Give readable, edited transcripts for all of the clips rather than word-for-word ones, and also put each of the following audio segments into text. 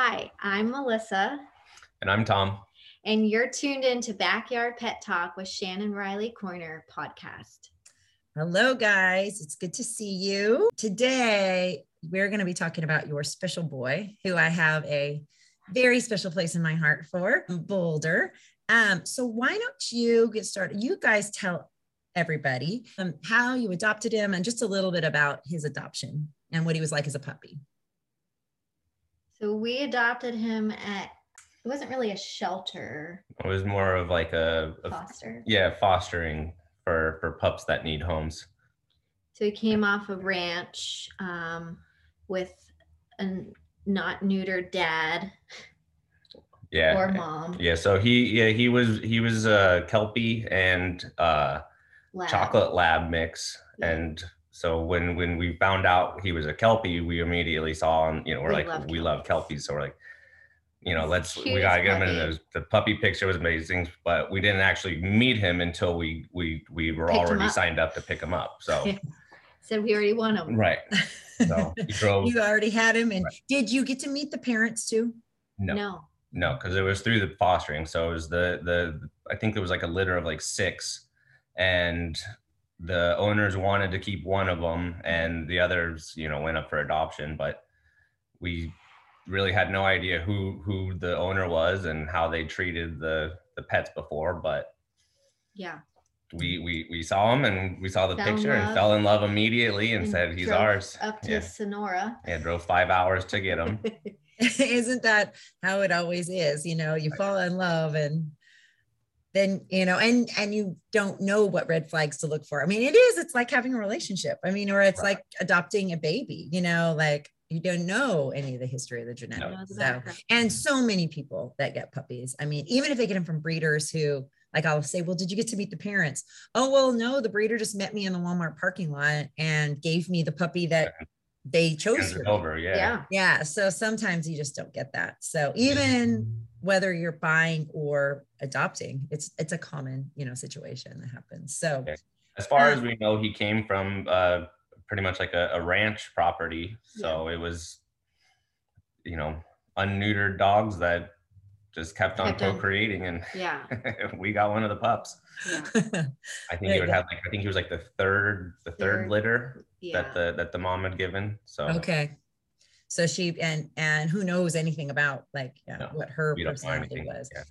Hi, I'm Melissa. And I'm Tom. And you're tuned in to Backyard Pet Talk with Shannon Riley Corner podcast. Hello, guys. It's good to see you. Today, we're going to be talking about your special boy, who I have a very special place in my heart for, Boulder. So why don't you get started? You guys tell everybody how you adopted him and just a little bit about his adoption and what he was like as a puppy. So we adopted him at, it wasn't really a shelter. It was more of like a foster. Yeah, fostering for pups that need homes. So he came off a ranch with a not neutered dad. Yeah. Or mom. Yeah. So he was a Kelpie and chocolate lab mix. Yeah. And so when we found out he was a Kelpie, we immediately saw him, we love Kelpies. So we're like, we gotta get him in those. The puppy picture was amazing, but we didn't actually meet him until we were already signed up to pick him up. So yeah. So we already won him. Right. So he drove. You already had him. And right. Did you get to meet the parents too? No, because it was through the fostering. So it was the I think there was like a litter of like six, and the owners wanted to keep one of them, and the others, went up for adoption. But we really had no idea who the owner was and how they treated the pets before. But yeah, we saw him and we saw the picture and fell in love immediately and said he's ours. Up to Sonora. Yeah, drove 5 hours to get him. Isn't that how it always is? You fall in love and then, and you don't know what red flags to look for. I mean, it's like having a relationship. I mean, or it's right. Like adopting a baby, like you don't know any of the history of the genetics. No. Exactly. So, and so many people that get puppies. I mean, even if they get them from breeders who like, I'll say, well, did you get to meet the parents? Oh, well, no, the breeder just met me in the Walmart parking lot and gave me the puppy that they chose it over. Yeah. So sometimes you just don't get that. So even whether you're buying or adopting, it's a common, situation that happens. So as far as we know, he came from pretty much like a ranch property. So it was, unneutered dogs that just kept on procreating. And yeah, we got one of the pups. Yeah. I think he was like the third litter that the mom had given. So okay. So she and who knows anything about what her personality was. Yeah.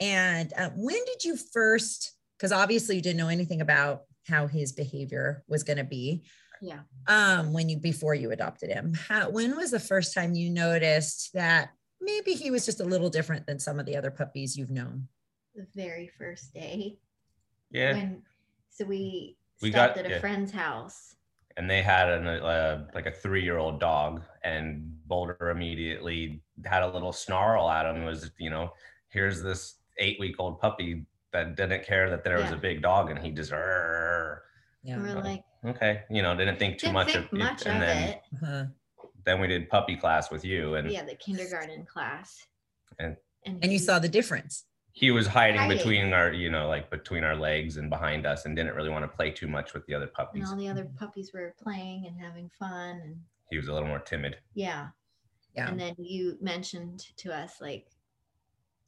And when did you first, because obviously you didn't know anything about how his behavior was going to be. Yeah. Before you adopted him, when was the first time you noticed that maybe he was just a little different than some of the other puppies you've known? The very first day. Yeah. We stopped at a friend's house. And they had a 3-year-old dog, and Boulder immediately had a little snarl at him. It was, here's this 8-week-old puppy that didn't care that there was a big dog, and he just, we're like, okay, didn't think too much of it. And then, then we did puppy class with you, and the kindergarten class. And you saw the difference. He was hiding between our, between our legs and behind us, and didn't really want to play too much with the other puppies. And all the other puppies were playing and having fun. And he was a little more timid. Yeah. Yeah. And then you mentioned to us,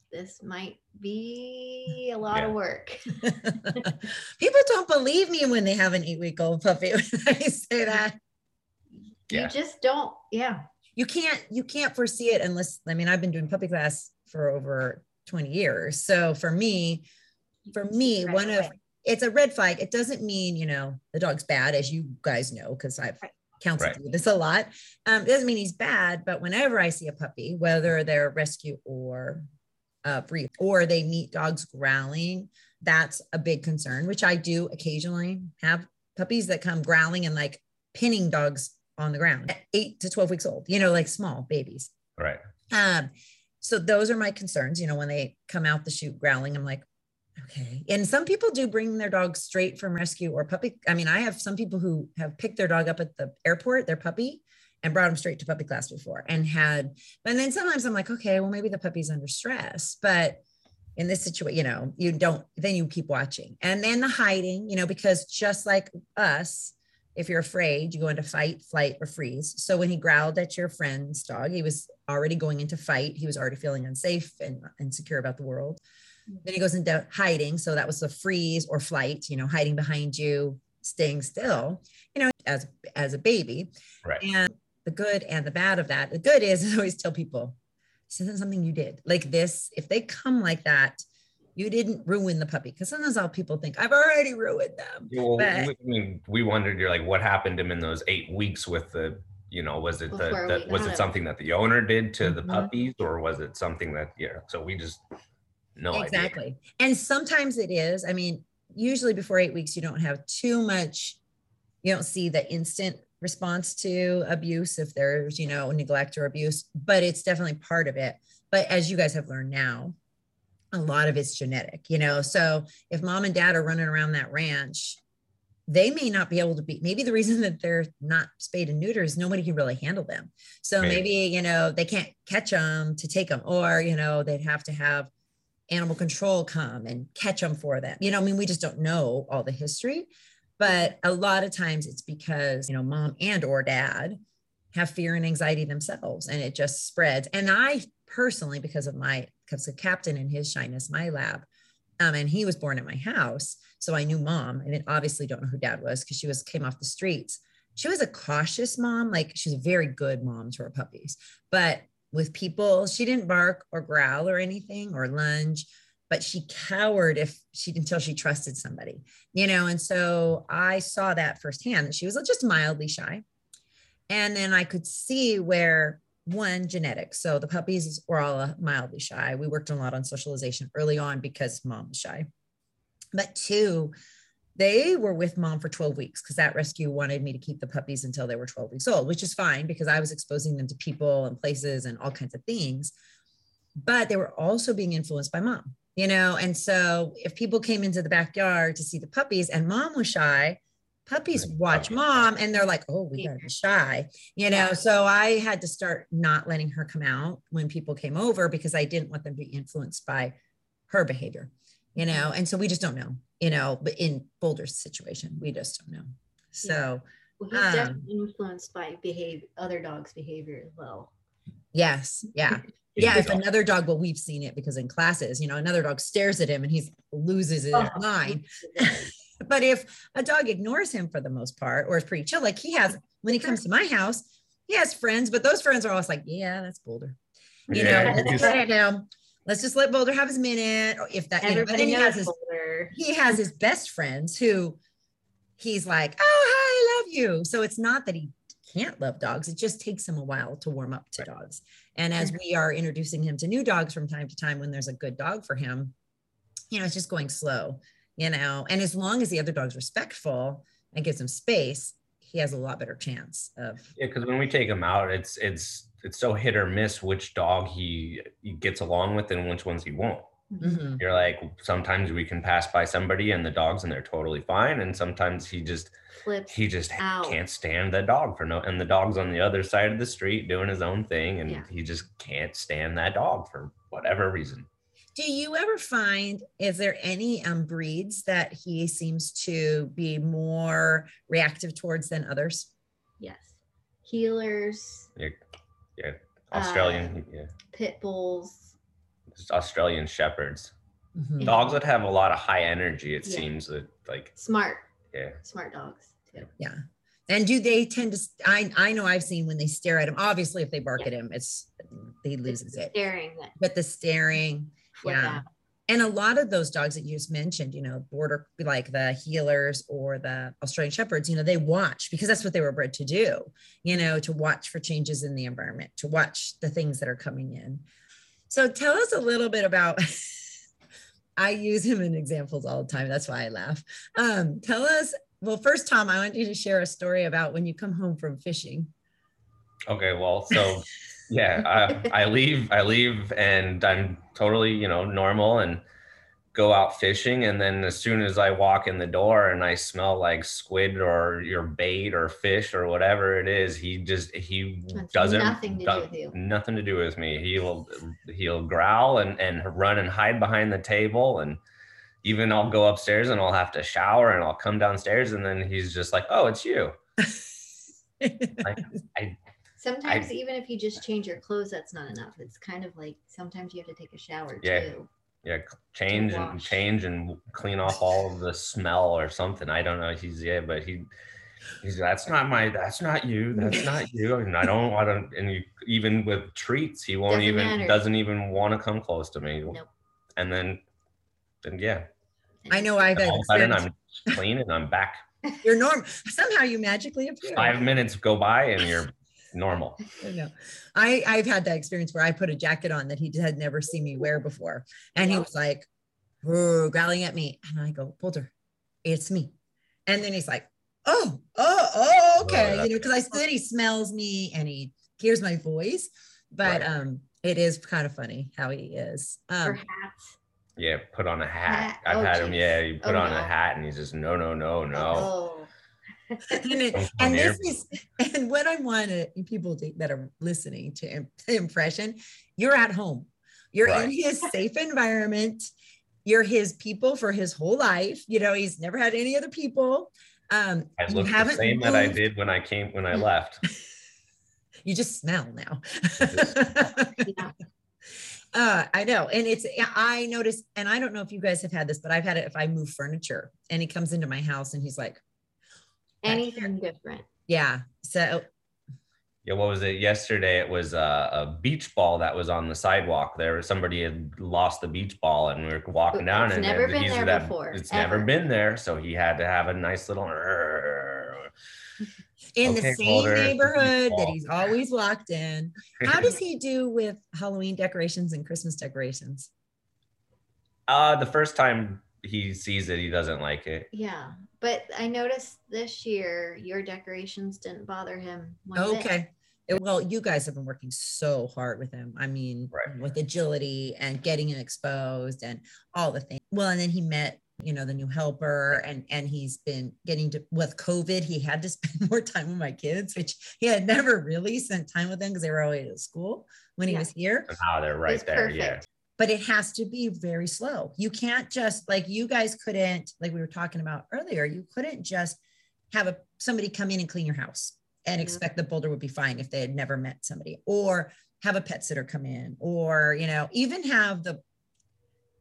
this might be a lot of work. People don't believe me when they have an 8-week-old puppy when I say that. Yeah. You just don't. Yeah. You can't foresee it unless, I've been doing puppy class for over 20 years. So for me, it's a red flag. It doesn't mean, the dog's bad, as you guys know, because I've counseled this a lot. It doesn't mean he's bad, but whenever I see a puppy, whether they're rescue or breed, or they meet dogs growling, that's a big concern, which I do occasionally have puppies that come growling and pinning dogs on the ground at 8 to 12 weeks old, small babies. Right. So those are my concerns, when they come out the chute growling, I'm like, okay. And some people do bring their dogs straight from rescue or puppy. I have some people who have picked their dog up at the airport, their puppy, and brought them straight to puppy class before and then sometimes I'm like, okay, well, maybe the puppy's under stress, but in this situation, you keep watching. And then the hiding, because just like us, If you're afraid, you go into fight, flight, or freeze. So when he growled at your friend's dog, he was already going into fight. He was already feeling unsafe and insecure about the world. Then he goes into hiding. So that was the freeze or flight, you know, hiding behind you, staying still, you know, as a baby. Right. And the good and the bad of that, the good is I always tell people, this isn't something you did. Like this, if they come like that, you didn't ruin the puppy, because sometimes all people think I've already ruined them. Well, but, I mean, we wondered, you're like, what happened to him in those 8 weeks with the, you know, was it something that the owner did to the puppies, or was it something that, yeah? So we just no idea. And sometimes it is. I mean, usually before 8 weeks, you don't have too much. You don't see the instant response to abuse if there's, you know, neglect or abuse, but it's definitely part of it. But as you guys have learned now, a lot of it's genetic, you know? So if mom and dad are running around that ranch, they may not be able to be, maybe the reason that they're not spayed and neutered is nobody can really handle them. So maybe, you know, they can't catch them to take them, or, you know, they'd have to have animal control come and catch them for them. You know, I mean, we just don't know all the history, but a lot of times it's because, you know, mom and or dad have fear and anxiety themselves, and it just spreads. And I personally, because of Captain and his shyness, my lab, and he was born at my house. So I knew mom, and obviously don't know who dad was, because she came off the streets. She was a cautious mom. Like, she's a very good mom to her puppies, but with people, she didn't bark or growl or anything or lunge, but she cowered until she trusted somebody, you know? And so I saw that firsthand, that she was just mildly shy. And then I could see where, one, genetics. So the puppies were all mildly shy. We worked a lot on socialization early on because mom was shy. But two, they were with mom for 12 weeks because that rescue wanted me to keep the puppies until they were 12 weeks old, which is fine because I was exposing them to people and places and all kinds of things. But they were also being influenced by mom, you know? And so if people came into the backyard to see the puppies and mom was shy, puppies watch mom and they're like, oh, we gotta be shy, you know? So I had to start not letting her come out when people came over because I didn't want them to be influenced by her behavior, you know? And so we just don't know, you know, but in Boulder's situation, we just don't know. So. Well, he's definitely influenced by other dogs' behavior as well. Yes, yeah. Yeah, if another dog, well, we've seen it because in classes, you know, another dog stares at him and he loses his mind. But if a dog ignores him for the most part, or is pretty chill, like he has, when he comes to my house, he has friends, but those friends are always like, yeah, that's Boulder. You know, let's just let Boulder have his minute. Or if that, you know, but then he has his best friends who he's like, oh, hi, I love you. So it's not that he can't love dogs. It just takes him a while to warm up to dogs. And as we are introducing him to new dogs from time to time, when there's a good dog for him, you know, it's just going slow. You know, and as long as the other dog's respectful and gives him space, he has a lot better chance of. Yeah, because when we take him out, it's so hit or miss which dog he gets along with and which ones he won't. Mm-hmm. You're like, sometimes we can pass by somebody and the dogs and they're totally fine, and sometimes he just can't stand that dog and the dog's on the other side of the street doing his own thing, and he just can't stand that dog for whatever reason. Do you ever find, is there any breeds that he seems to be more reactive towards than others? Yes. Heelers. Yeah. Australian. Pit bulls. Australian Shepherds. Mm-hmm. Dogs that have a lot of high energy, it seems that like. Smart. Yeah. Smart dogs too. Yeah. And do they tend to, I know I've seen when they stare at him, obviously if they bark at him, he loses it. Staring. But the staring. Yeah. And a lot of those dogs that you just mentioned, you know, border, like the Heelers or the Australian Shepherds, you know, they watch because that's what they were bred to do, you know, to watch for changes in the environment, to watch the things that are coming in. So tell us a little bit about, I use him in examples all the time. That's why I laugh. Tell us, well, first, Tom, I want you to share a story about when you come home from fishing. Okay. Well, so I leave and I'm totally, you know, normal and go out fishing. And then as soon as I walk in the door and I smell like squid or your bait or fish or whatever it is, nothing to do with me. He'll growl and run and hide behind the table. And even I'll go upstairs and I'll have to shower and I'll come downstairs. And then he's just like, oh, it's you. Like, sometimes even if you just change your clothes, that's not enough. It's kind of like sometimes you have to take a shower too. Yeah, change and clean off all of the smell or something. I don't know. He's that's not you. I mean, I don't. And you, even with treats, he won't doesn't even want to come close to me. Nope. And then yeah. I know I've had experience. I'm clean and I'm back. You're normal. Somehow you magically appear. 5 minutes go by and you're normal. No, I've had that experience where I put a jacket on that he had never seen me wear before. And he was like, oh, growling at me. And I go, Boulder, it's me. And then he's like, oh, okay. You know, because then he smells me and he hears my voice. But it is kind of funny how he is. Perhaps. Yeah, put on a hat. I've had him. Yeah, you put on a hat, and he's just no. And this is, and what I want people that are listening to impression, you're at home, you're in his safe environment, you're his people for his whole life. You know, he's never had any other people. I look the same that I did when I left. You just smell now. Yeah. I know. And I noticed, and I don't know if you guys have had this, but I've had it if I move furniture and he comes into my house and he's like, anything different. Yeah. So. Yeah. What was it yesterday? It was a beach ball that was on the sidewalk. There was somebody had lost the beach ball and we were walking down and never been there before. It's never been there. So he had to have a nice little in the same neighborhood that he's always walked in. How does he do with Halloween decorations and Christmas decorations? The first time he sees it, he doesn't like it. Yeah, but I noticed this year your decorations didn't bother him one bit. Well, you guys have been working so hard with him. I mean, with agility and getting it exposed and all the things. Well, and then he met, you know, the new helper, and he's been getting to, with COVID, he had to spend more time with my kids, which he had never really spent time with them because they were always at school when he was here. Somehow they're right there. Perfect. Yeah. But it has to be very slow. You can't just you guys couldn't, like we were talking about earlier, you couldn't just have somebody come in and clean your house and expect the Boulder would be fine if they had never met somebody, or have a pet sitter come in, or, you know, even have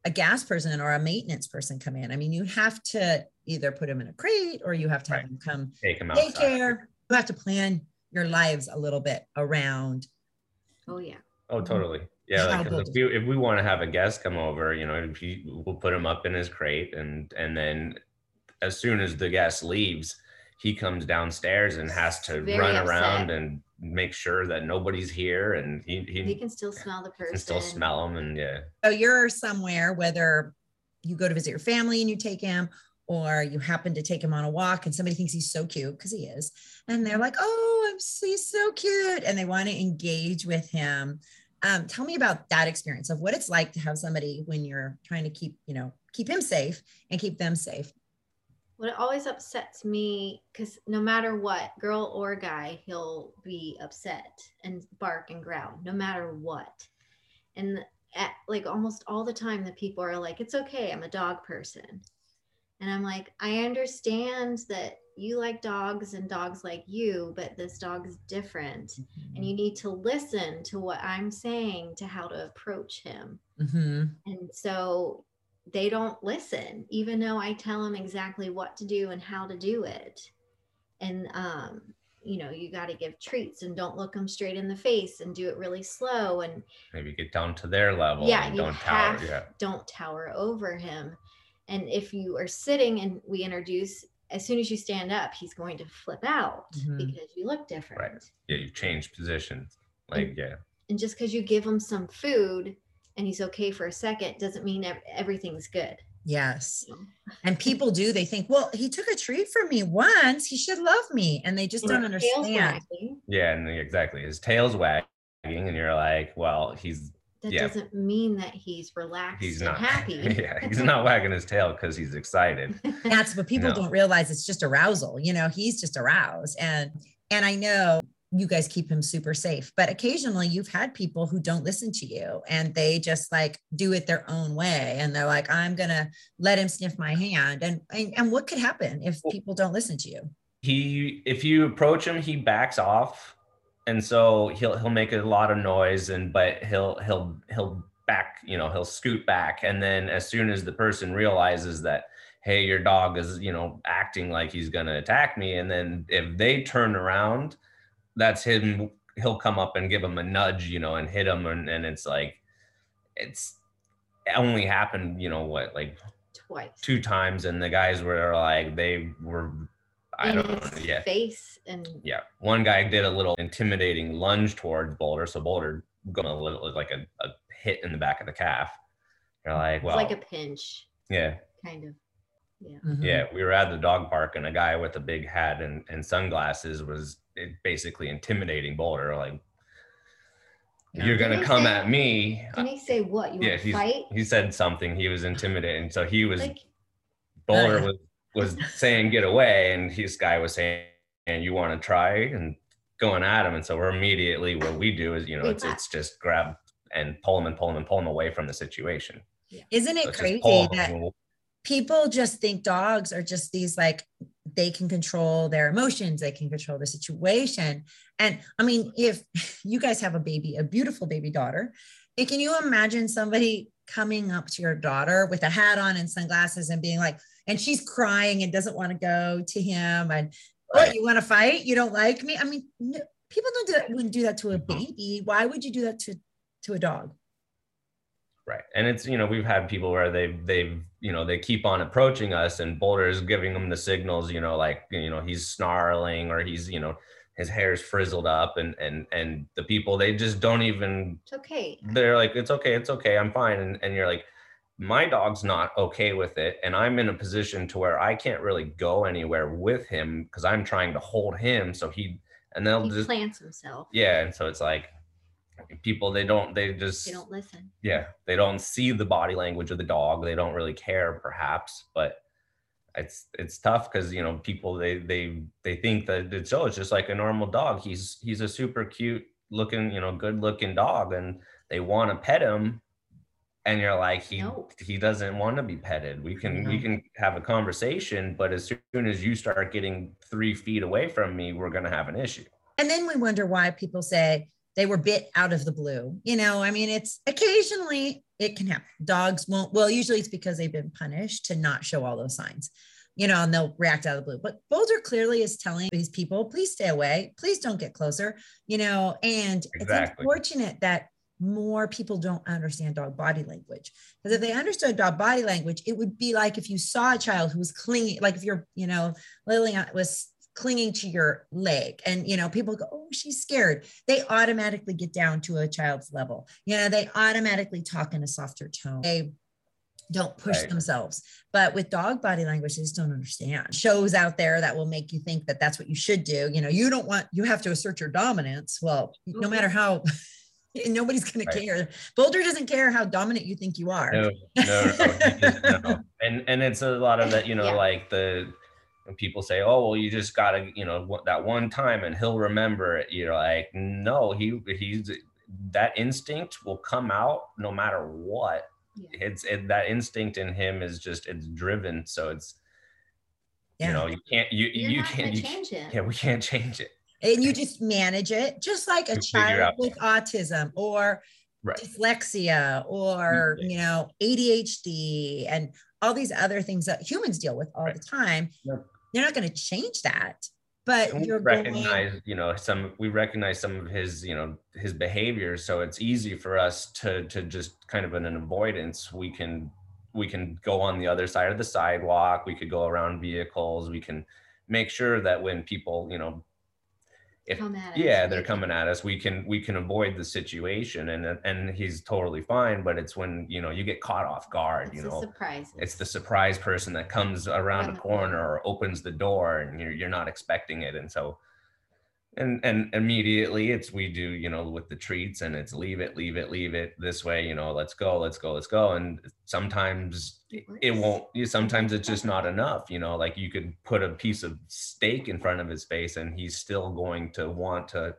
a gas person or a maintenance person come in. I mean, you have to either put them in a crate or you have to have them come take them outside. Daycare. You have to plan your lives a little bit around. Oh yeah. Oh, totally. Yeah. Like, if we want to have a guest come over, you know, we'll put him up in his crate, and then as soon as the guest leaves, he comes downstairs and has to run around and make sure that nobody's here, and he can still smell the person. Can still smell him, and so you're somewhere, whether you go to visit your family and you take him, or you happen to take him on a walk and somebody thinks he's so cute, because he is, and they're like, oh, he's so cute, and they want to engage with him. Tell me about that experience of what it's like to have somebody when you're trying to keep him safe and keep them safe. Well, it always upsets me, because no matter what, girl or guy, he'll be upset and bark and growl, no matter what. And almost all the time, the people are like, it's okay, I'm a dog person. And I'm like, I understand that you like dogs and dogs like you, but this dog is different. Mm-hmm. And you need to listen to what I'm saying to how to approach him. Mm-hmm. And so they don't listen, even though I tell them exactly what to do and how to do it. And, you know, you got to give treats and don't look them straight in the face and do it really slow. And maybe get down to their level. Yeah, and don't tower over him. And if you are sitting and we introduce, as soon as you stand up, he's going to flip out because you look different. Right. Yeah. You've changed positions. And just because you give him some food and he's okay for a second doesn't mean everything's good. Yes. And people do, they think, well, he took a treat from me once, he should love me. And they just don't understand. Yeah, and exactly. His tail's wagging and you're like, well, that doesn't mean that he's relaxed and happy. Yeah, he's not wagging his tail because he's excited. That's what people don't realize. It's just arousal. You know, he's just aroused. And I know you guys keep him super safe, but occasionally you've had people who don't listen to you and they just do it their own way. And they're like, I'm going to let him sniff my hand. And what could happen if people don't listen to you? if you approach him, he backs off, and so he'll make a lot of noise, and but he'll back, you know, he'll scoot back. And then as soon as the person realizes that, hey, your dog is, you know, acting like he's going to attack me, and then if they turn around, that's him. He'll come up and give him a nudge, you know, and hit him. And it's like, it's only happened, you know, what, like twice, 2 times. And the guys were like, they were, I don't know. Yeah. Face and yeah. One guy did a little intimidating lunge towards Boulder. So Boulder got a little, like a hit in the back of the calf. You're like, well, it's like a pinch. Yeah. Kind of. Yeah. Mm-hmm. Yeah, we were at the dog park, and a guy with a big hat and sunglasses was basically intimidating Boulder, like, you're gonna come at me. Can he say what? You want to fight? He said something. He was intimidating. So he was like, Boulder was saying get away, and this guy was saying, and you want to try, and going at him. And so we're immediately, what we do is, you know, it's just grab and pull him and pull him and pull him away from the situation. Yeah. Isn't it so crazy that people just think dogs are just these, like, they can control their emotions, they can control the situation. And I mean, if you guys have a baby, a beautiful baby daughter, can you imagine somebody coming up to your daughter with a hat on and sunglasses and being like, and she's crying and doesn't want to go to him, and what, you want to fight? You don't like me? I mean, no, people don't do that, wouldn't do that to a baby. Why would you do that to a dog? Right. And it's, you know, we've had people where they've, you know, they keep on approaching us, and Boulder is giving them the signals, you know, like, you know, he's snarling, or he's, you know, his hair's frizzled up, and the people, they just don't even, it's okay. They're like, it's okay, I'm fine. And you're like, my dog's not okay with it. And I'm in a position to where I can't really go anywhere with him because I'm trying to hold him. So he plants himself. Yeah. And so it's like, people, they don't listen. Yeah, they don't see the body language of the dog. They don't really care, perhaps, but it's tough because, you know, people they think that it's just like a normal dog. He's a super cute looking, you know, good looking dog, and they want to pet him, and you're like, he doesn't want to be petted. We can have a conversation, but as soon as you start getting 3 feet away from me, we're gonna have an issue. And then we wonder why people say they were bit out of the blue. You know, I mean, it's occasionally it can happen. Dogs won't, well, usually it's because they've been punished to not show all those signs, you know, and they'll react out of the blue. But Boulder clearly is telling these people, please stay away. Please don't get closer, you know, and It's unfortunate that more people don't understand dog body language. Because if they understood dog body language, it would be like if you saw a child who was clinging, like if you're, you know, Lily was clinging to your leg, and, you know, people go, oh, she's scared. They automatically get down to a child's level. You know, they automatically talk in a softer tone. They don't push themselves. But with dog body language, they just don't understand. Shows out there that will make you think that that's what you should do. You know, you don't want, you have to assert your dominance. Well, no matter how, nobody's going to care. Boulder doesn't care how dominant you think you are. No. And it's a lot of that, you know, like and people say, oh, well, you just got to, you know, that one time and he'll remember it. You're like, no, he's that instinct will come out no matter what. Yeah. It's that instinct in him is just, it's driven. So it's, you know, you can't change it. Yeah, we can't change it. And you just manage it just like a child with autism or dyslexia or, you know, ADHD and all these other things that humans deal with all the time. You're not going to change that, but we recognize some of his, you know, his behavior. So it's easy for us to just kind of an avoidance. We can go on the other side of the sidewalk. We could go around vehicles. We can make sure that when people, you know, they're coming at us, we can avoid the situation, and he's totally fine. But it's when, you know, you get caught off guard, you know, it's the surprise person that comes around the corner or opens the door, and you're not expecting it. And so, and immediately we do, you know, with the treats, and it's leave it this way, you know, let's go. And sometimes it won't, sometimes it's just not enough, you know, like you could put a piece of steak in front of his face and he's still going to want to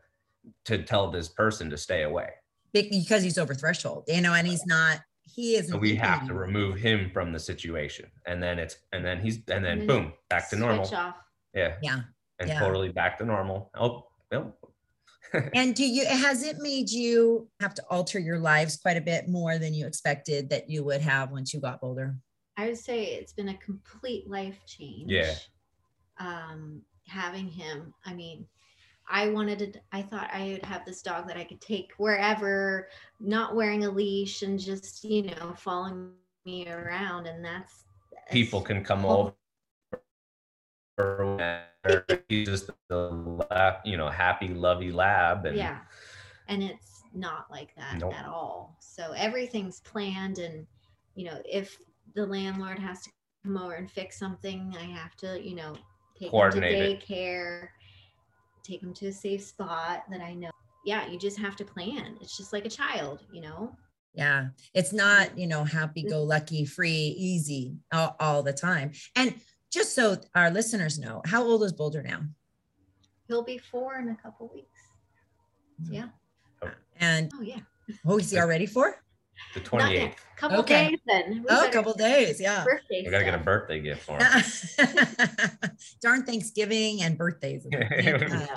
tell this person to stay away. Because he's over threshold, you know, and he isn't. So we have to remove him from the situation. And then boom, back to normal. Switch off. Yeah. Yeah. and totally back to normal. Oh, no. And has it made you have to alter your lives quite a bit more than you expected that you would have once you got older? I would say it's been a complete life change. Yeah. Having him, I mean, I thought I would have this dog that I could take wherever, not wearing a leash and just, following me around. And people can come over. He's just a happy, lovey lab. And yeah. And it's not like that at all. So everything's planned. And, if the landlord has to come over and fix something, I have to, take him to daycare, take him to a safe spot that I know. Yeah, you just have to plan. It's just like a child, Yeah. It's not, happy-go-lucky, free, easy all the time. And just so our listeners know, how old is Boulder now? He'll be 4 in a couple weeks. Yeah. Oh. And is he already 4? The 28th. Couple days then. A couple days. Yeah. We got to get a birthday gift for him. Darn Thanksgiving and birthdays.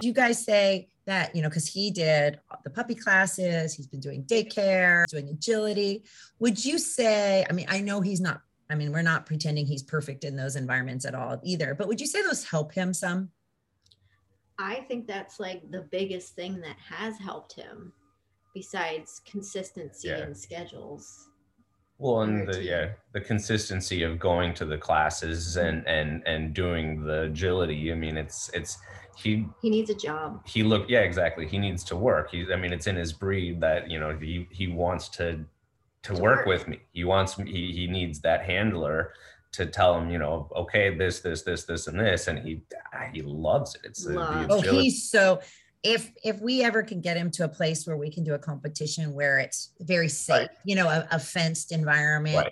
You guys say that, because he did the puppy classes, he's been doing daycare, doing agility. Would you say, I know he's not, we're not pretending he's perfect in those environments at all either, but would you say those help him some? I think that's like the biggest thing that has helped him, besides consistency and schedules. Well, and the consistency of going to the classes and doing the agility. He needs a job. He needs to work. It's in his breed that, he wants to work with me. He needs that handler to tell him, okay, this, and this. And he loves it. It's the agility. Oh, he's so... If we ever can get him to a place where we can do a competition where it's very safe, a fenced environment,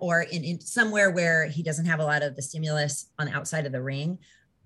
or in somewhere where he doesn't have a lot of the stimulus on the outside of the ring,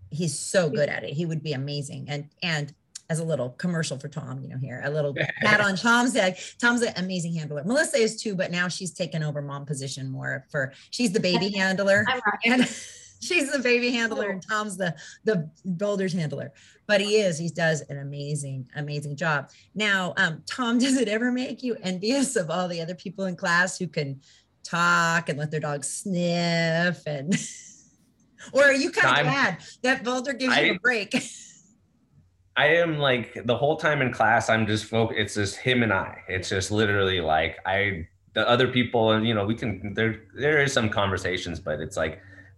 he's so good at it. He would be amazing. And as a little commercial for Tom, here, a little pat on Tom's head. Tom's an amazing handler. Melissa is too, but now she's taken over mom position more she's the baby handler. I'm right. She's the baby handler and Tom's the Boulder's handler, but he does an amazing, amazing job. Now, Tom, does it ever make you envious of all the other people in class who can talk and let their dog sniff or are you kind of glad that Boulder gives you a break? I am the whole time in class, I'm just focused. It's just him and I, it's just literally the other people, we can, there is some conversations, but it's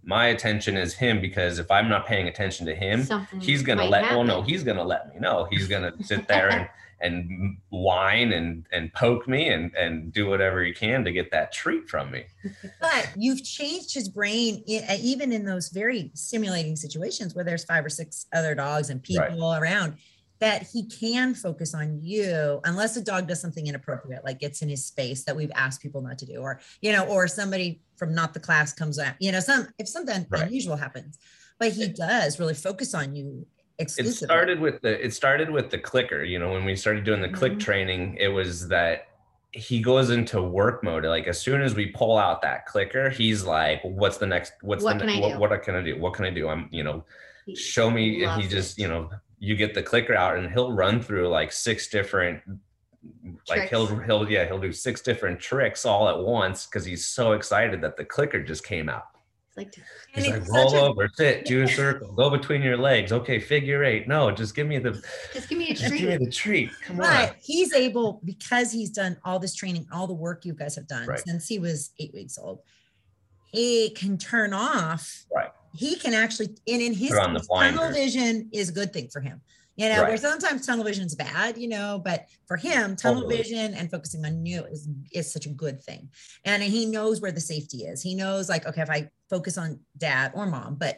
my attention is him, because if I'm not paying attention to him, he's going to let me know. He's going to sit there and whine and poke me and do whatever he can to get that treat from me. But you've changed his brain, even in those very stimulating situations where there's 5 or 6 other dogs and people around, that he can focus on you, unless a dog does something inappropriate, like gets in his space that we've asked people not to do, or, or somebody from not the class comes out, if something unusual happens, but he does really focus on you exclusively. It started with the clicker, when we started doing the click training, it was that he goes into work mode. As soon as we pull out that clicker, he's like, what can I do? What can I do? Show me. And he just, you get the clicker out and he'll run through 6 different tricks. He'll do 6 different tricks all at once, because he's so excited that the clicker just came out. He's roll over, sit, do a circle, go between your legs. Okay, figure 8. No, just give me the treat. Come on. He's able, because he's done all this training, all the work you guys have done since he was 8 weeks old. He can turn off. Right. He can actually, and in his tunnel vision is a good thing for him. Where sometimes tunnel vision is bad, but for him, tunnel vision and focusing on you is such a good thing. And he knows where the safety is. He knows okay, if I focus on dad or mom, but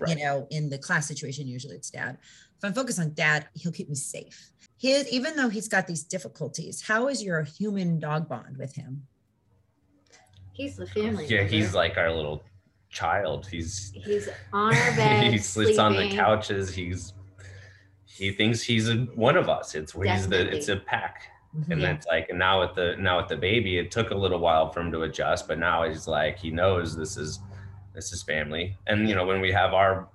in the class situation, usually it's dad. If I focus on dad, he'll keep me safe. Even though he's got these difficulties, how is your human dog bond with him? He's the family. Yeah, he's like our little child. He's on our bed. He sleeps on the couches. He thinks he's one of us. It's a pack. Mm-hmm. And that's and now with the baby, it took a little while for him to adjust, but now he's he knows this is family. And when we have our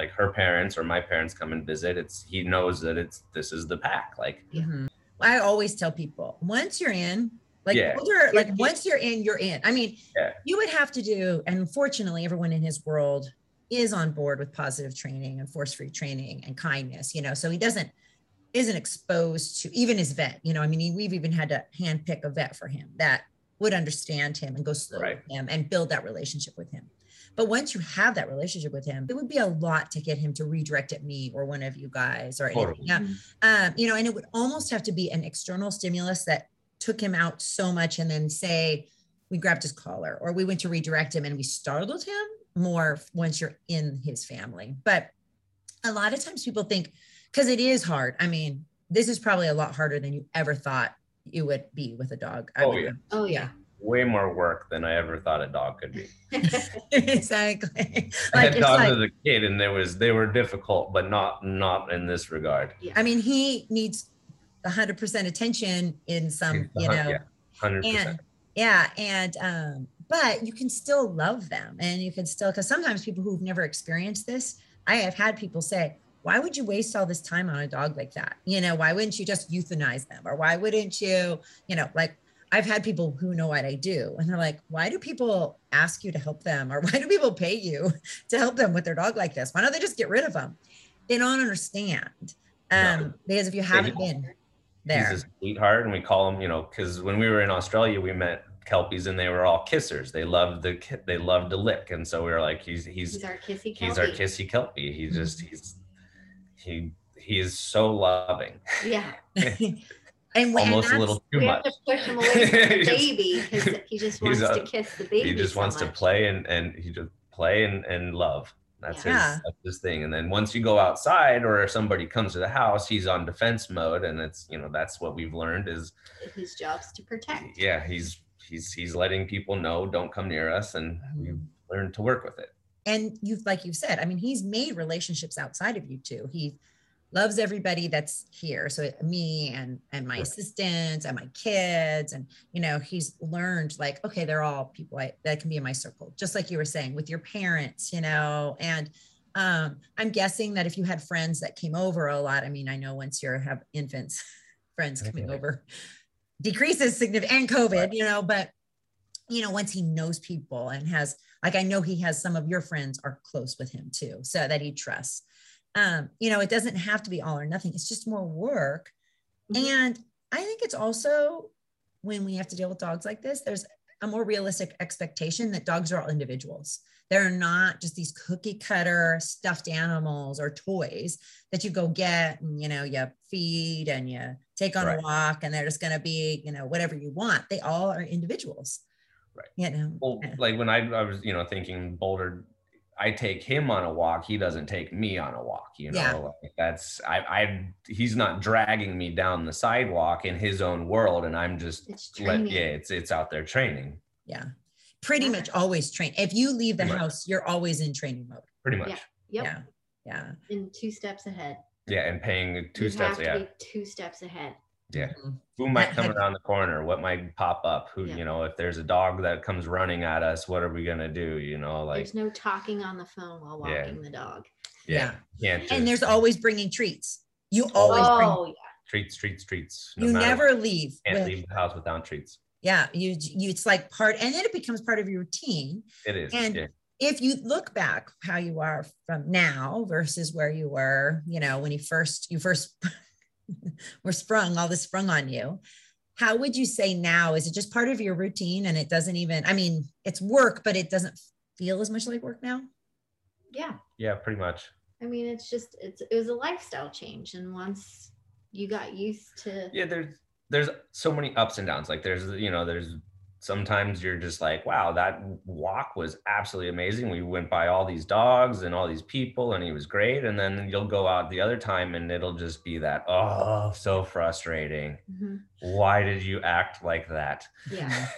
like her parents or my parents come and visit, he knows that this is the pack. Like, mm-hmm. I always tell people, once you're in, like, yeah. older, like once you're in, you're in. I mean, yeah. you would have to do, and fortunately everyone in his world is on board with positive training and force-free training and kindness, you know, so he isn't exposed to even his vet, you know, I mean, we've even had to handpick a vet for him that would understand him and go slow right. with him and build that relationship with him. But once you have that relationship with him, it would be a lot to get him to redirect at me or one of you guys or anything. Totally. You know, and it would almost have to be an external stimulus that took him out so much. And then say, we grabbed his collar or we went to redirect him and we startled him more once you're in his family. But a lot of times people think, because it is hard. I mean, this is probably a lot harder than you ever thought you would be with a dog. Oh yeah. Way more work than I ever thought a dog could be. Exactly. I had dogs as a kid and they were difficult, but not in this regard. Yeah. I mean, he needs 100% attention in some, you know, yeah, 100%. But you can still love them and you can still, because sometimes people who've never experienced this, I have had people say, why would you waste all this time on a dog like that? You know, why wouldn't you just euthanize them? Or why wouldn't you, you know, like, I've had people who know what I do and they're like, why do people ask you to help them? Or why do people pay you to help them with their dog like this? Why don't they just get rid of them? They don't understand. No. Because if you haven't been there. He's a sweetheart, and we call him, you know, because when we were in Australia, we met Kelpies and they were all kissers. They loved to lick. And so we were like, he's our kissy Kelpie. He's our kissy Kelpie. He just, he is so loving. Yeah. And almost a little too much. We have to push him away from the baby because he just wants to kiss the baby. He just wants to play and he just play and love. That's his thing. And then once you go outside or if somebody comes to the house, he's on defense mode, and it's, you know, that's what we've learned is his job's to protect. Yeah, he's letting people know don't come near us, and we've learned to work with it. And like you've said, I mean, he's made relationships outside of you too. He loves everybody that's here. So me and my assistants and my kids, and, you know, he's learned like, okay, they're all people that can be in my circle. Just like you were saying with your parents, you know, and I'm guessing that if you had friends that came over a lot, I mean, I know once you have infants, friends coming over decreases significantly, and COVID, you know, but, you know, once he knows people and has, like, I know he has some of your friends are close with him too, so that he trusts. You know, it doesn't have to be all or nothing. It's just more work. Mm-hmm. And I think it's also when we have to deal with dogs like this, there's a more realistic expectation that dogs are all individuals. They're not just these cookie cutter stuffed animals or toys that you go get and, you know, you feed and you take on a walk and they're just going to be, you know, whatever you want. They all are individuals. Right. You know, well, like when I was, you know, thinking Boulder, I take him on a walk. He doesn't take me on a walk, you know, like that's, he's not dragging me down the sidewalk in his own world. And I'm just, it's out there training. Yeah. Pretty much always train. If you leave the house, you're always in training mode. Pretty much. Yeah. Yep. Yeah. Yeah. And two steps ahead. Yeah. And paying two steps ahead. Yeah. Mm-hmm. Who might come around the corner? What might pop up? Who, you know, if there's a dog that comes running at us, what are we going to do? You know, like there's no talking on the phone while walking the dog. Yeah. And there's always bringing treats. You always bring treats. No, you never leave. Can't leave the house without treats. Yeah. You it's like part, and then it becomes part of your routine. It is. And if you look back how you are from now versus where you were, you know, when you first sprung on you. How would you say now? Is it just part of your routine and it doesn't even, I mean, it's work, but it doesn't feel as much like work now? Yeah. Yeah, pretty much. I mean, it's just, it was a lifestyle change. And once you got used to. Yeah, there's so many ups and downs. Like there's, you know, there's sometimes you're just like, wow, that walk was absolutely amazing. We went by all these dogs and all these people and he was great. And then you'll go out the other time and it'll just be that, oh, so frustrating. Mm-hmm. Why did you act like that? Yeah.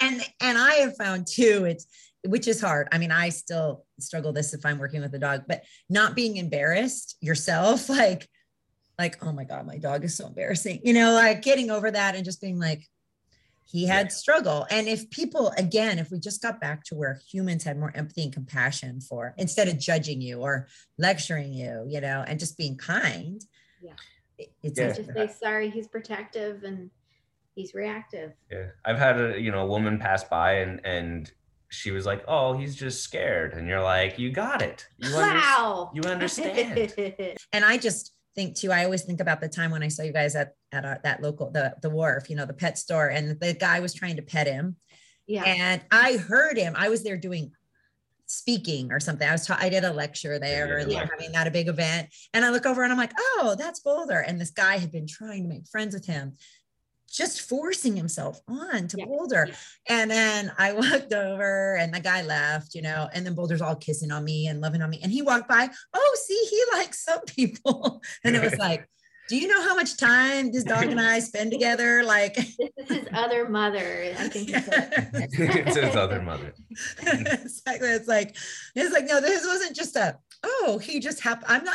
and I have found too, which is hard. I mean, I still struggle this if I'm working with a dog, but not being embarrassed yourself, like, oh my God, my dog is so embarrassing. You know, like getting over that and just being like, He had struggle. And if people, again, if we just got back to where humans had more empathy and compassion for, instead of judging you or lecturing you, you know, and just being kind. Yeah. Just say, sorry, he's protective and he's reactive. Yeah. I've had a, you know, a woman pass by and she was like, oh, he's just scared. And you're like, you got it. You understand. And I just think too, I always think about the time when I saw you guys at that local, the wharf, you know, the pet store, and the guy was trying to pet him. Yeah. And I heard him, I was there doing speaking or something. I did a lecture there, and they were having that a big event. And I look over and I'm like, oh, that's Boulder. And this guy had been trying to make friends with him, just forcing himself on to Boulder. Yeah. And then I walked over and the guy left, you know, and then Boulder's all kissing on me and loving on me. And he walked by, oh, see, he likes some people. And it was like, do you know how much time this dog and I spend together? Like, this is his other mother. I think it's his other mother. Exactly. It's like, no, this wasn't just he just happened.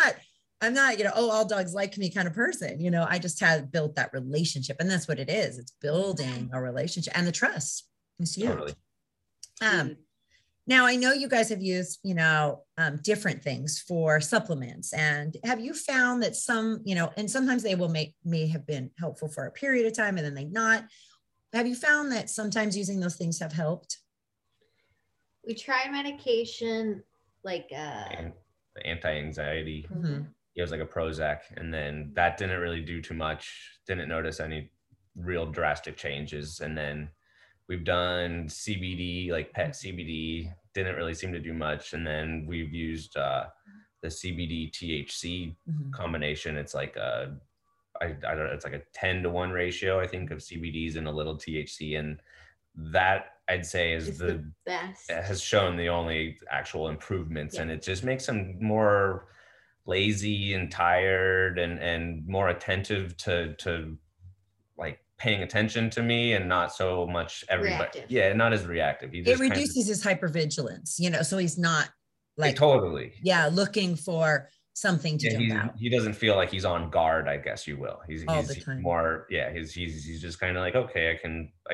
I'm not, you know, oh, all dogs like me kind of person. You know, I just had built that relationship, and that's what it is. It's building a relationship and the trust. It's huge. Totally. Now I know you guys have used, you know, different things for supplements, and have you found that some, you know, and sometimes they will may have been helpful for a period of time and then they not. Have you found that sometimes using those things have helped? We tried medication, like the anti-anxiety. Mm-hmm. It was like a Prozac, and then that didn't really do too much. Didn't notice any real drastic changes. And then we've done CBD, like pet CBD, didn't really seem to do much. And then we've used the CBD THC combination. It's like I don't know, it's like a 10-to-1 ratio, I think, of CBDs and a little THC. And that, I'd say, is the best. It has shown the only actual improvements. Yeah. And it just makes them more lazy and tired and more attentive to like paying attention to me, and not so much everybody. Yeah, not as reactive. It reduces his hypervigilance, you know, so he's not like totally. Yeah, looking for something to jump out. He doesn't feel like he's on guard, I guess you will. He's more, yeah, he's just kind of like, okay, I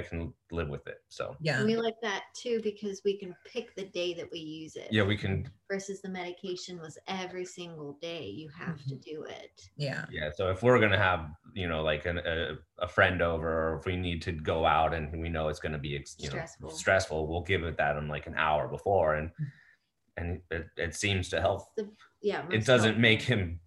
can live with it. So yeah. And we like that too, because we can pick the day that we use it. Yeah, we can. Versus the medication was every single day you have to do it. Yeah. Yeah. So if we're gonna have, you know, like a friend over, or if we need to go out and we know it's gonna be stressful, we'll give it that in like an hour before, and it seems to help. It doesn't make him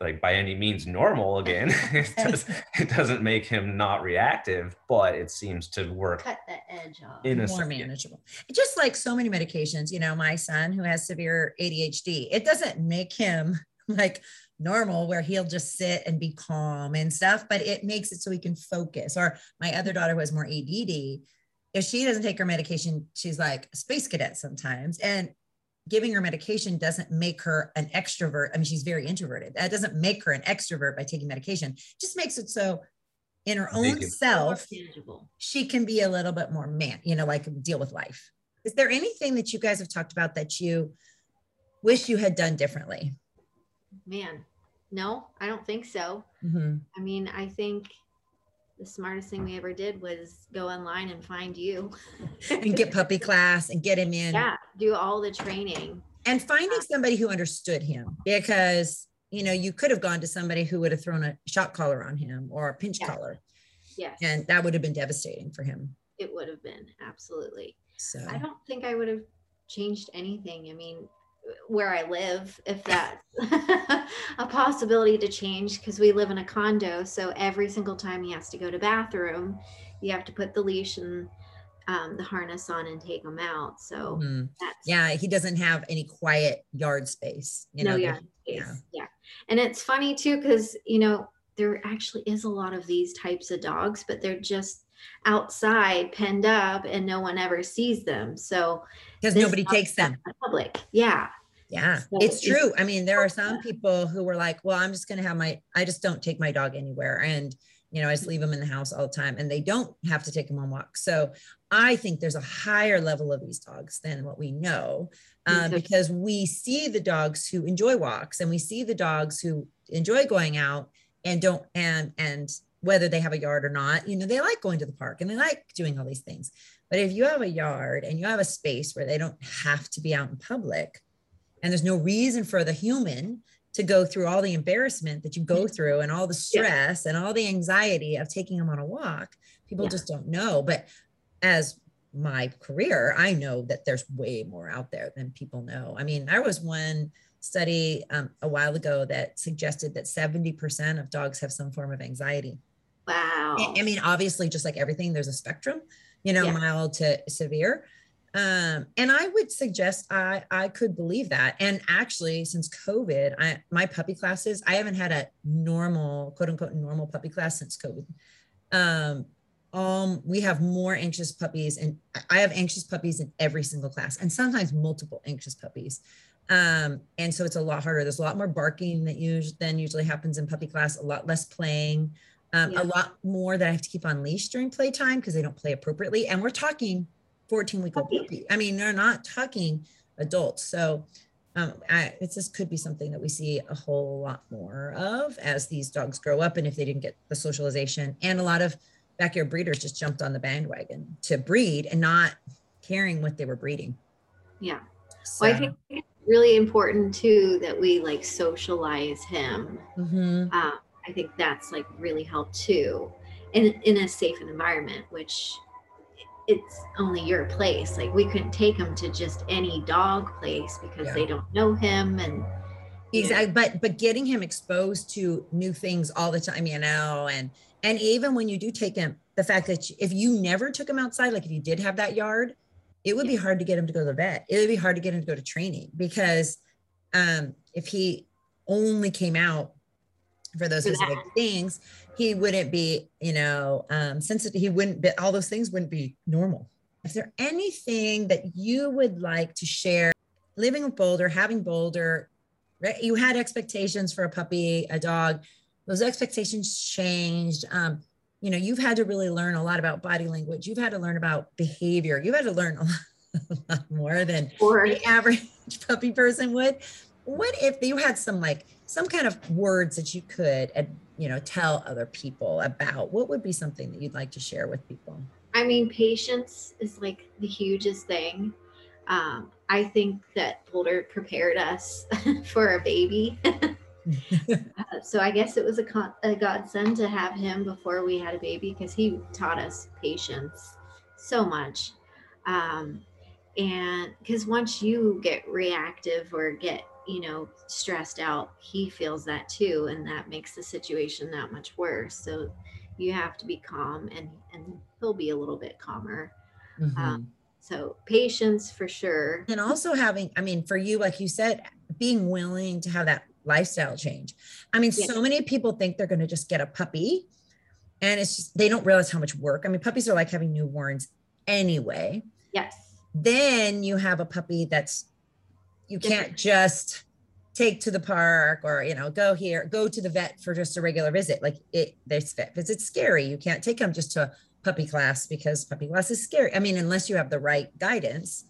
like by any means normal again. It doesn't make him not reactive, but it seems to work. Cut that edge off. More manageable. Just like so many medications, you know, my son who has severe ADHD, it doesn't make him like normal where he'll just sit and be calm and stuff, but it makes it so he can focus. Or my other daughter who has more ADD, if she doesn't take her medication, she's like a space cadet sometimes. And giving her medication doesn't make her an extrovert. I mean, she's very introverted. That doesn't make her an extrovert by taking medication. It just makes it so in her own self, she can be a little bit more you know, like deal with life. Is there anything that you guys have talked about that you wish you had done differently? Man, no, I don't think so. Mm-hmm. I mean, I think the smartest thing we ever did was go online and find you. And get puppy class and get him in. Yeah, do all the training. And finding somebody who understood him, because, you know, you could have gone to somebody who would have thrown a shock collar on him or a pinch collar. Yes. And that would have been devastating for him. It would have been, absolutely. So I don't think I would have changed anything. I mean, where I live, if that's a possibility to change, because we live in a condo, so every single time he has to go to bathroom, you have to put the leash and the harness on and take him out. So he doesn't have any quiet yard space, you know. Yeah. And it's funny too, because, you know, there actually is a lot of these types of dogs, but they're just outside penned up and no one ever sees them, so because nobody takes them public. So it's true. I mean, there are some people who were like, well, I'm just gonna have I just don't take my dog anywhere, and, you know, I just leave them in the house all the time, and they don't have to take them on walks. So I think there's a higher level of these dogs than what we know, because we see the dogs who enjoy walks, and we see the dogs who enjoy going out and don't and whether they have a yard or not, you know, they like going to the park and they like doing all these things. But if you have a yard and you have a space where they don't have to be out in public, and there's no reason for the human to go through all the embarrassment that you go through and all the stress and all the anxiety of taking them on a walk, people just don't know. But as my career, I know that there's way more out there than people know. I mean, there was one study a while ago that suggested that 70% of dogs have some form of anxiety. Wow. I mean, obviously, just like everything, there's a spectrum, you know, mild to severe. And I would suggest I could believe that. And actually, since COVID, my puppy classes, I haven't had a normal, quote unquote, normal puppy class since COVID. We have more anxious puppies, and I have anxious puppies in every single class, and sometimes multiple anxious puppies. And so it's a lot harder. There's a lot more barking than usually happens in puppy class, a lot less playing, a lot more that I have to keep on leash during playtime because they don't play appropriately. And we're talking 14-week-old puppy. I mean, they're not talking adults. So this could be something that we see a whole lot more of as these dogs grow up, and if they didn't get the socialization. And a lot of backyard breeders just jumped on the bandwagon to breed and not caring what they were breeding. Yeah. So well, I think it's really important too that we like socialize him. Mm-hmm. I think that's like really helped too, in a safe environment, which it's only your place. Like we couldn't take him to just any dog place because they don't know him. And exactly. But getting him exposed to new things all the time, you know, and even when you do take him, the fact that if you never took him outside, like if you did have that yard, it would be hard to get him to go to the vet. It would be hard to get him to go to training because if he only came out for those specific things, he wouldn't be, you know, sensitive. He wouldn't be, all those things wouldn't be normal. Is there anything that you would like to share living with Boulder, having Boulder, right? You had expectations for a puppy, a dog, those expectations changed. You know, you've had to really learn a lot about body language. You've had to learn about behavior. You've had to learn a lot more than the average puppy person would. What if you had some kind of words that you could, you know, tell other people about? What would be something that you'd like to share with people? I mean, patience is like the hugest thing. I think that Boulder prepared us for a baby. So I guess it was a godsend to have him before we had a baby because he taught us patience so much. And because once you get reactive or get, you know, stressed out, he feels that too, and that makes the situation that much worse. So you have to be calm, and he'll be a little bit calmer. Mm-hmm. So patience for sure. And also having, I mean, for you, like you said, being willing to have that lifestyle change. I mean, so many people think they're going to just get a puppy, and it's just, they don't realize how much work. I mean, puppies are like having newborns anyway. Yes. Then you have a puppy that's, you can't just take to the park or, you know, go to the vet for just a regular visit. Like there's vet visits scary. You can't take them just to a puppy class because puppy class is scary. I mean, unless you have the right guidance,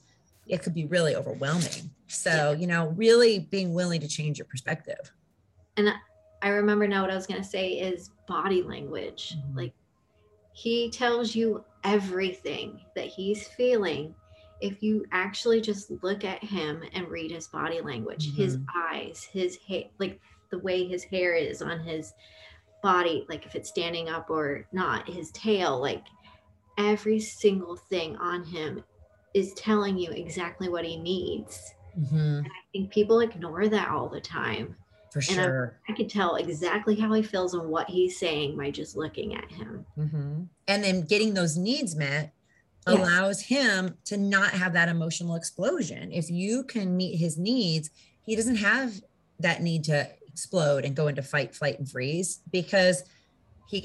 it could be really overwhelming. So, you know, really being willing to change your perspective. And I remember now what I was going to say is body language. Mm-hmm. Like he tells you everything that he's feeling. If you actually just look at him and read his body language, mm-hmm. his eyes, his hair, like the way his hair is on his body, like if it's standing up or not, his tail, like every single thing on him is telling you exactly what he needs. Mm-hmm. And I think people ignore that all the time. For sure. And I can tell exactly how he feels and what he's saying by just looking at him. Mm-hmm. And then getting those needs met allows him to not have that emotional explosion. If you can meet his needs, he doesn't have that need to explode and go into fight, flight, and freeze because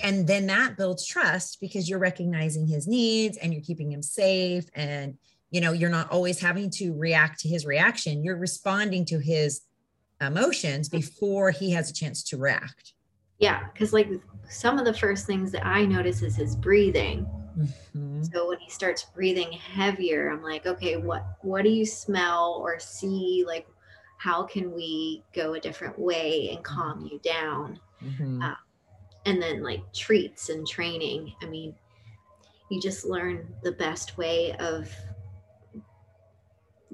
and then that builds trust because you're recognizing his needs and you're keeping him safe. And, you know, you're not always having to react to his reaction. You're responding to his emotions before he has a chance to react. Yeah. Cause like some of the first things that I notice is his breathing. Mm-hmm. So when he starts breathing heavier, I'm like, okay, what do you smell or see? Like, how can we go a different way and calm you down? Mm-hmm. and then like treats and training. I mean, you just learn the best way of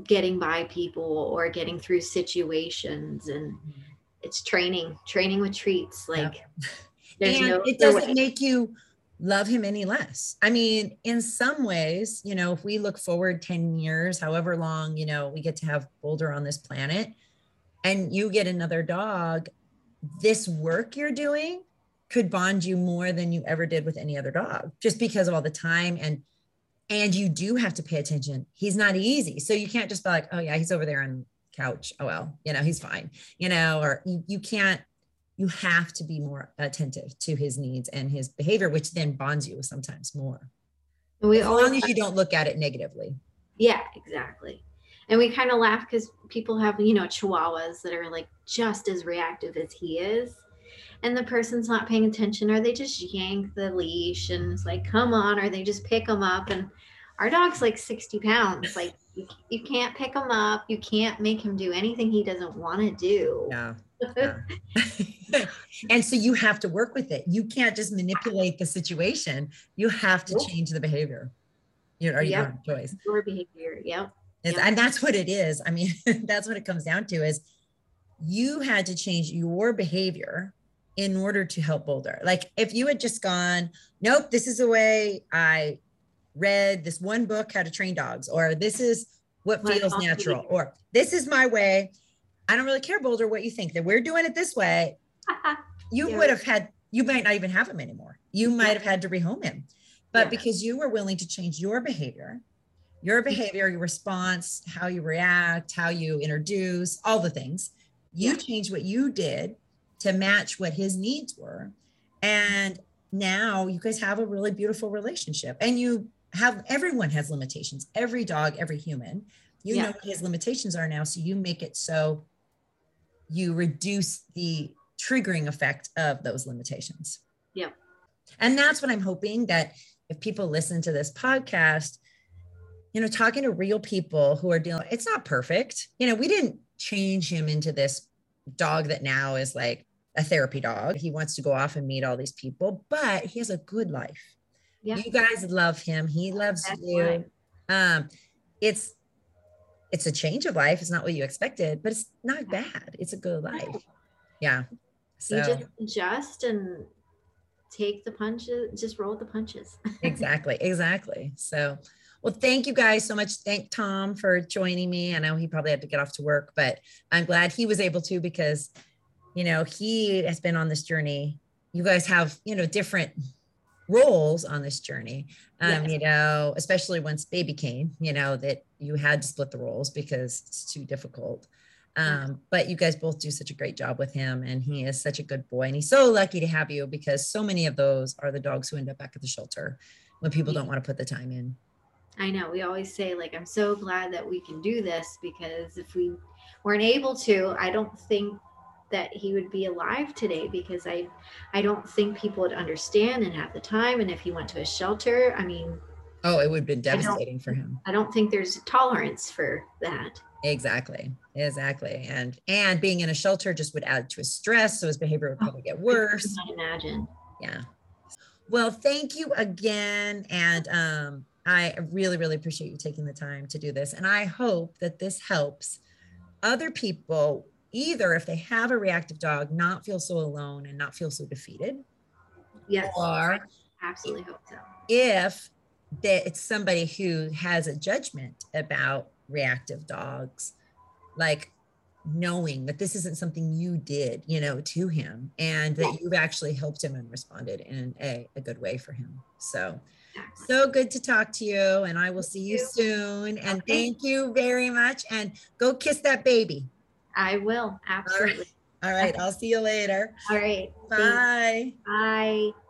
getting by people or getting through situations, and it's training with treats. Like, yeah. There's and no it doesn't way. Make you love him any less. I mean, in some ways, you know, if we look forward 10 years, however long, you know, we get to have Boulder on this planet, and you get another dog, this work you're doing could bond you more than you ever did with any other dog, just because of all the time. And you do have to pay attention. He's not easy. So you can't just be like, oh yeah, he's over there on the couch. Oh, well, you know, he's fine, you know, or you can't, you have to be more attentive to his needs and his behavior, which then bonds you sometimes more. As long as you don't look at it negatively. Yeah, exactly. And we kind of laugh because people have, you know, chihuahuas that are like just as reactive as he is. And the person's not paying attention, or they just yank the leash and it's like, come on, or they just pick them up. And our dog's like 60 pounds. Like you can't pick him up. You can't make him do anything he doesn't want to do. Yeah. And so you have to work with it. You can't just manipulate the situation. You have to change the behavior. You don't have a choice. Your behavior. Yep. Yep. And that's what it is. I mean, that's what it comes down to is you had to change your behavior in order to help Boulder. Like if you had just gone, nope, this is the way I read this one book, How to Train Dogs, or this is what feels natural, or this is my way. I don't really care, Boulder, what you think, that we're doing it this way. You would have had, you might not even have him anymore. You might have had to rehome him, but because you were willing to change your behavior, your response, how you react, how you introduce, all the things, you changed what you did to match what his needs were. And now you guys have a really beautiful relationship, and you have, everyone has limitations, every dog, every human, you know what his limitations are now. So you make it so you reduce the triggering effect of those limitations. Yeah. And that's what I'm hoping, that if people listen to this podcast, you know, talking to real people who are dealing, it's not perfect. You know, we didn't change him into this dog that now is like a therapy dog. He wants to go off and meet all these people, but he has a good life. Yeah. You guys love him. He loves you. It's a change of life. It's not what you expected, but it's not bad. It's a good life. Yeah. So you just adjust and take the punches, just roll the punches. Exactly. So, well, thank you guys so much. Thank Tom for joining me. I know he probably had to get off to work, but I'm glad he was able to, because, you know, he has been on this journey. You guys have, you know, different roles on this journey, you know, especially once baby came, you know, that you had to split the roles because it's too difficult. But you guys both do such a great job with him, and he is such a good boy, and he's so lucky to have you, because so many of those are the dogs who end up back at the shelter when people don't want to put the time in. I know. We always say, like, I'm so glad that we can do this, because if we weren't able to, I don't think that he would be alive today, because I don't think people would understand and have the time. And if he went to a shelter, I mean, it would have been devastating for him. I don't think there's a tolerance for that. Exactly. And being in a shelter just would add to his stress. So his behavior would probably get worse. I can imagine. Yeah. Well, thank you again. And, I really, really appreciate you taking the time to do this. And I hope that this helps other people, either if they have a reactive dog, not feel so alone and not feel so defeated. Yes, or I absolutely hope so. If it's somebody who has a judgment about reactive dogs, like knowing that this isn't something you did, you know, to him, and that you've actually helped him and responded in a good way for him. So good to talk to you, and I will see you soon. And thank you very much. And go kiss that baby. I will. Absolutely. All right. I'll see you later. All right. Bye. Thanks. Bye.